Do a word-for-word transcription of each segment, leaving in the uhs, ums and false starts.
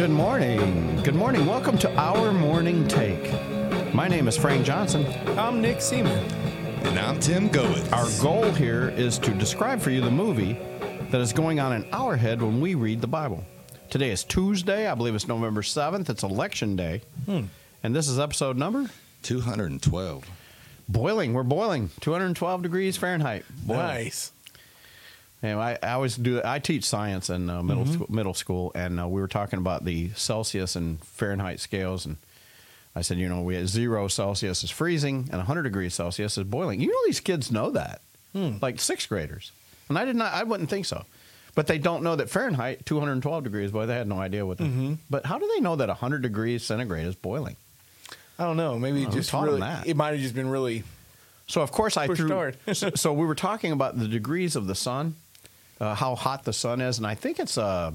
Good morning. Good morning. Welcome to Our Morning Take. My name is Frank Johnson. I'm Nick Seaman. And I'm Tim Goetz. Our goal here is to describe for you the movie that is going on in our head when we read the Bible. Today is Tuesday. I believe it's November seventh. It's Election Day. Hmm. And this is episode number? two twelve. Boiling. We're boiling. two twelve degrees Fahrenheit. Boiling. Nice. And I, I always do. I teach science in uh, middle mm-hmm. sc- middle school, and uh, we were talking about the Celsius and Fahrenheit scales, and I said, you know, we had zero Celsius is freezing, and one hundred degrees Celsius is boiling. You know, these kids know that, hmm. like sixth graders, and I did not. I wouldn't think so, but they don't know that Fahrenheit two twelve degrees. Boy, they had no idea what. That, mm-hmm. But how do they know that one hundred degrees centigrade is boiling? I don't know. Maybe it just really, that. It might have just been really. So of course I threw. so, so we were talking about the degrees of the sun. Uh, how hot the sun is, and I think it's, uh,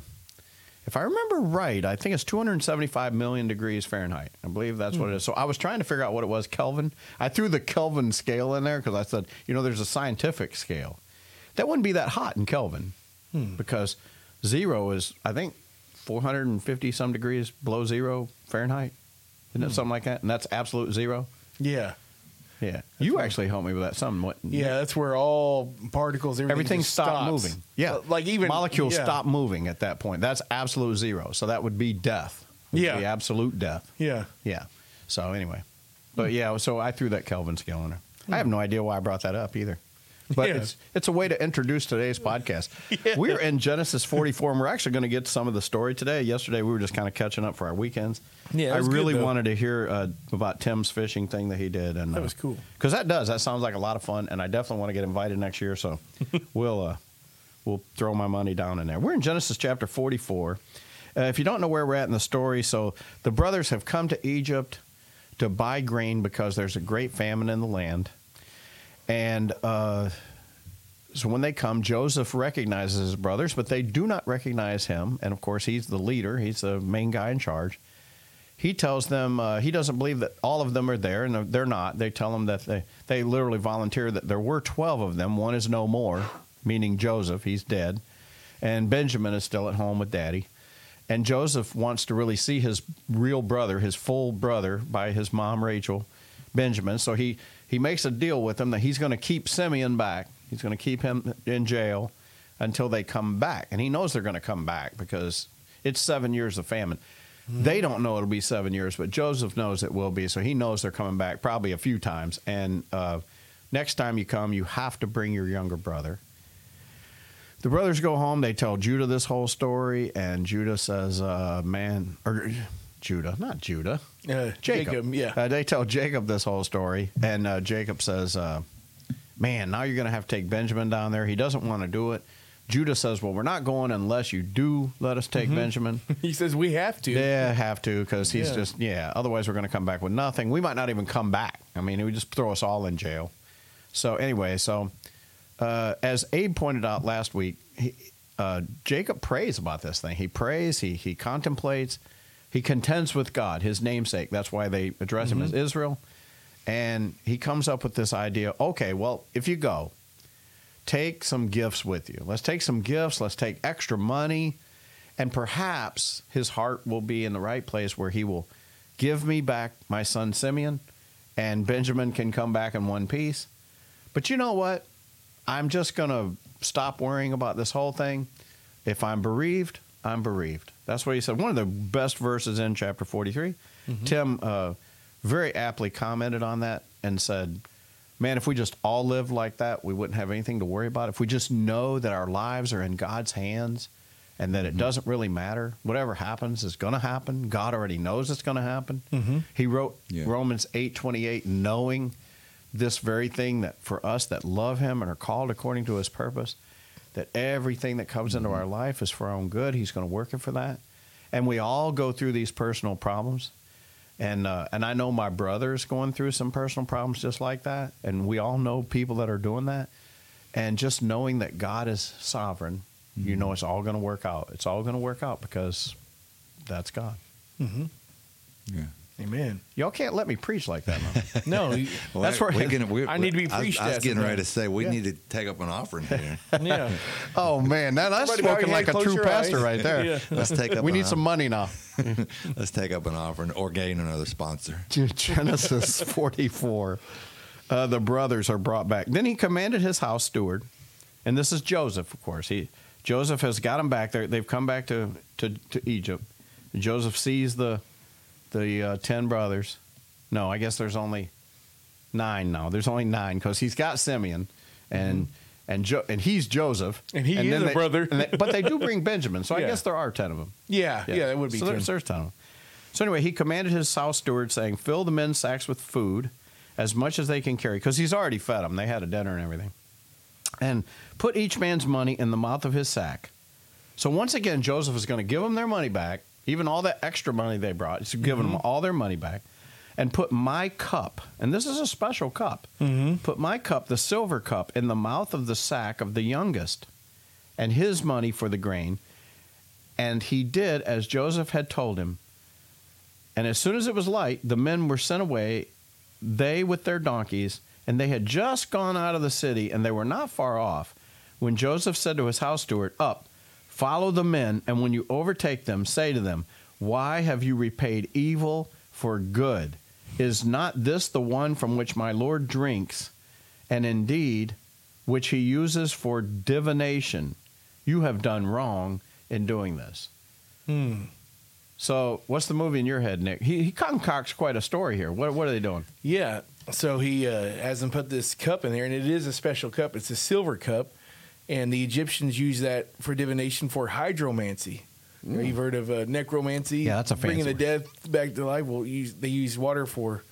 if I remember right, I think it's two hundred seventy-five million degrees Fahrenheit. I believe that's mm. what it is. So I was trying to figure out what it was, Kelvin. I threw the Kelvin scale in there because I said, you know, there's a scientific scale. That wouldn't be that hot in Kelvin mm. because zero is, I think, four hundred fifty-some degrees below zero Fahrenheit. Isn't mm. it something like that? And that's absolute zero? Yeah. Yeah. That's you right. actually helped me with that somewhat. Yeah, that's where all particles, everything, everything stopped moving. Yeah. Like even molecules yeah. stop moving at that point. That's absolute zero. So that would be death. Would yeah. Be absolute death. Yeah. Yeah. So anyway. But yeah, so I threw that Kelvin scale in there. Mm. I have no idea why I brought that up either. But yeah. it's it's a way to introduce today's podcast. yeah. We're in Genesis forty-four, and we're actually going to get some of the story today. Yesterday, we were just kind of catching up for our weekends. Yeah, I really good, wanted to hear uh, about Tim's fishing thing that he did. And, that uh, was cool. Because that does. That sounds like a lot of fun, and I definitely want to get invited next year, so we'll, uh, we'll throw my money down in there. We're in Genesis chapter forty-four. Uh, if you don't know where we're at in the story, so the brothers have come to Egypt to buy grain because there's a great famine in the land. And uh, so when they come, Joseph recognizes his brothers, but they do not recognize him. And, of course, he's the leader. He's the main guy in charge. He tells them uh, he doesn't believe that all of them are there, and they're not. They tell him that they, they literally volunteer that there were twelve of them. One is no more, meaning Joseph. He's dead. And Benjamin is still at home with Daddy. And Joseph wants to really see his real brother, his full brother, by his mom, Rachel, Benjamin. So he... He makes a deal with them that he's going to keep Simeon back. He's going to keep him in jail until they come back. And he knows they're going to come back because it's seven years of famine. Mm-hmm. They don't know it'll be seven years, but Joseph knows it will be. So he knows they're coming back probably a few times. And uh, next time you come, you have to bring your younger brother. The brothers go home. They tell Judah this whole story. And Judah says, uh, man, or Judah, not Judah. Uh, Jacob. Jacob, yeah. Uh, they tell Jacob this whole story, and uh, Jacob says, uh, man, now you're going to have to take Benjamin down there. He doesn't want to do it. Judah says, well, we're not going unless you do let us take mm-hmm. Benjamin. He says, we have to. Yeah, have to, because he's yeah. just, yeah, otherwise we're going to come back with nothing. We might not even come back. I mean, he would just throw us all in jail. So anyway, so uh, as Abe pointed out last week, he, uh, Jacob prays about this thing. He prays, he he contemplates. He contends with God, his namesake. That's why they address mm-hmm. him as Israel. And he comes up with this idea, okay, well, if you go, take some gifts with you. Let's take some gifts. Let's take extra money. And perhaps his heart will be in the right place where he will give me back my son Simeon, and Benjamin can come back in one piece. But you know what? I'm just going to stop worrying about this whole thing. If I'm bereaved, I'm bereaved. That's what he said. One of the best verses in chapter forty-three. Mm-hmm. Tim uh, very aptly commented on that and said, man, if we just all lived like that, we wouldn't have anything to worry about. If we just know that our lives are in God's hands and that mm-hmm. it doesn't really matter, whatever happens is going to happen. God already knows it's going to happen. Mm-hmm. He wrote yeah. Romans eight twenty-eight, knowing this very thing, that for us that love him and are called according to his purpose, that everything that comes into our life is for our own good. He's going to work it for that. And we all go through these personal problems. And uh, and I know my brother's going through some personal problems just like that. And we all know people that are doing that. And just knowing that God is sovereign, mm-hmm. you know it's all going to work out. It's all going to work out because that's God. Mm-hmm. Yeah. Amen. Y'all can't let me preach like that, Mom. No. Well, that's where we're gonna, we're, I need to be preached I, I was getting ready to say, we yeah. need to take up an offering here. yeah. Oh, man. That, that's spoken like a true pastor eyes. Right there. yeah. Let's take up We need offering. Some money now. Let's take up an offering or gain another sponsor. Genesis forty-four. Uh, the brothers are brought back. Then he commanded his house steward, and this is Joseph, of course. He Joseph has got them back. They're, they've come back to, to, to Egypt. Joseph sees the the uh, ten brothers. No, I guess there's only nine now. There's only nine because he's got Simeon, and mm-hmm. and jo- and he's Joseph, and he and is a they, brother. and they, but they do bring Benjamin, so yeah. I guess there are ten of them. Yeah, yeah, yeah that would be. So ten. There's, there's ten of them. So anyway, he commanded his house steward, saying, "Fill the men's sacks with food, as much as they can carry," because he's already fed them. They had a dinner and everything. "And put each man's money in the mouth of his sack." So once again, Joseph is going to give them their money back, even all the extra money they brought. He's giving mm-hmm. them all their money back. "And put my cup," and this is a special cup, mm-hmm. "put my cup, the silver cup, in the mouth of the sack of the youngest, and his money for the grain. And he did as Joseph had told him. And as soon as it was light, the men were sent away, they with their donkeys, and they had just gone out of the city, and they were not far off, when Joseph said to his house steward, 'Up, follow the men, and when you overtake them, say to them, why have you repaid evil for good? Is not this the one from which my Lord drinks, and indeed which he uses for divination? You have done wrong in doing this.'" Hmm. So what's the movie in your head, Nick? He, he concocts quite a story here. What what are they doing? Yeah, so he uh, has them put this cup in there, and it is a special cup. It's a silver cup, and the Egyptians use that for divination for hydromancy. Mm. You've heard of uh, necromancy? Yeah, that's a fancy Bringing word. The dead back to life. Well, use, they use water for...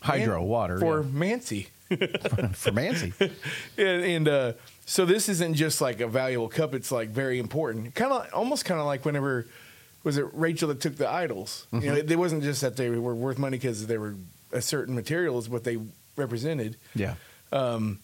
Hydro, man, water. For yeah. mancy. For mancy. And... and uh, so this isn't just like a valuable cup. It's like very important. Kind of, almost kind of like whenever... Was it Rachel that took the idols? Mm-hmm. You know, it, it wasn't just that they were worth money because they were a certain material is what they represented. Yeah. Um,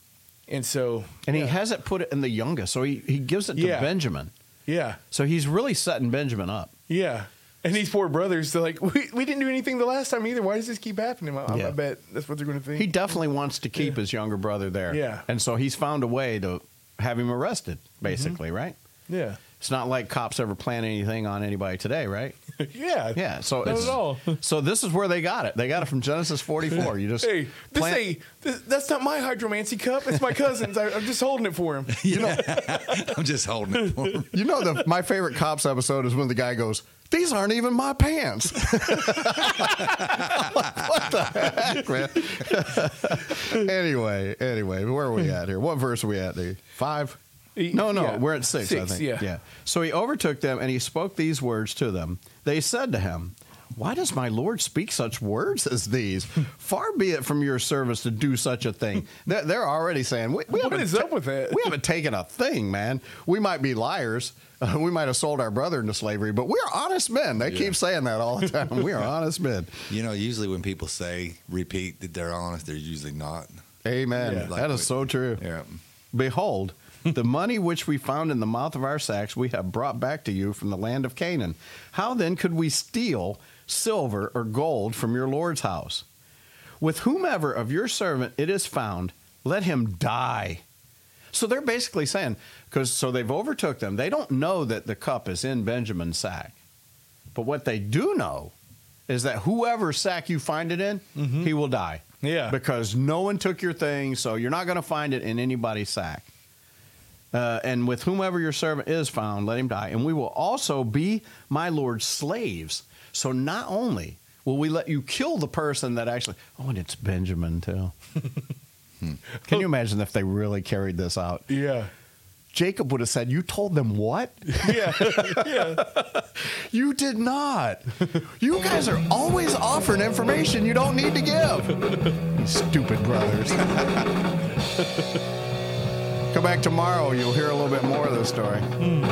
and so... And yeah. he hasn't put it in the youngest, so he, he gives it to yeah. Benjamin. Yeah. So he's really setting Benjamin up. Yeah. And these poor brothers, they're like, we, we didn't do anything the last time either. Why does this keep happening? I, yeah. I bet that's what they're going to think. He definitely wants to keep yeah. his younger brother there. Yeah. And so he's found a way to have him arrested, basically, mm-hmm. right? Yeah. It's not like cops ever plan anything on anybody today, right? yeah. Yeah. So not it's, at all. So this is where they got it. They got it from Genesis forty-four. You just hey, this ain't, this, that's not my hydromancy cup. It's my cousin's. I, I'm just holding it for him. You know, I'm just holding it for him. You know, the, my favorite Cops episode is when the guy goes, "These aren't even my pants." I'm like, what the heck, man? anyway, anyway, where are we at here? What verse are we at, Nick? Five. No, no, yeah. we're at six, six I think. Yeah. yeah. So he overtook them, and he spoke these words to them. They said to him, "Why does my Lord speak such words as these? Far be it from your service to do such a thing." They're, they're already saying, we, we "What is ta- up with that? We haven't taken a thing, man. We might be liars. Uh, we might have sold our brother into slavery, but we're honest men." They yeah. keep saying that all the time. We are honest men. You know, usually when people say, repeat that they're honest, they're usually not. Amen. Yeah. Like, that is so true. Yeah. "Behold, the money which we found in the mouth of our sacks we have brought back to you from the land of Canaan. How then could we steal silver or gold from your Lord's house? With whomever of your servant it is found, let him die." So they're basically saying, because so they've overtook them. They don't know that the cup is in Benjamin's sack. But what they do know is that whoever sack you find it in, mm-hmm. he will die. Yeah. Because no one took your thing, so you're not going to find it in anybody's sack. Uh, "and with whomever your servant is found, let him die. And we will also be my Lord's slaves. So not only will we let you kill the person that actually..." Oh, and it's Benjamin, too. hmm. Can you imagine if they really carried this out? Yeah. Jacob would have said, "You told them what?" Yeah. yeah. "You did not. You guys are always offering information you don't need to give." You stupid brothers. Come back tomorrow, you'll hear a little bit more of this story. Mm.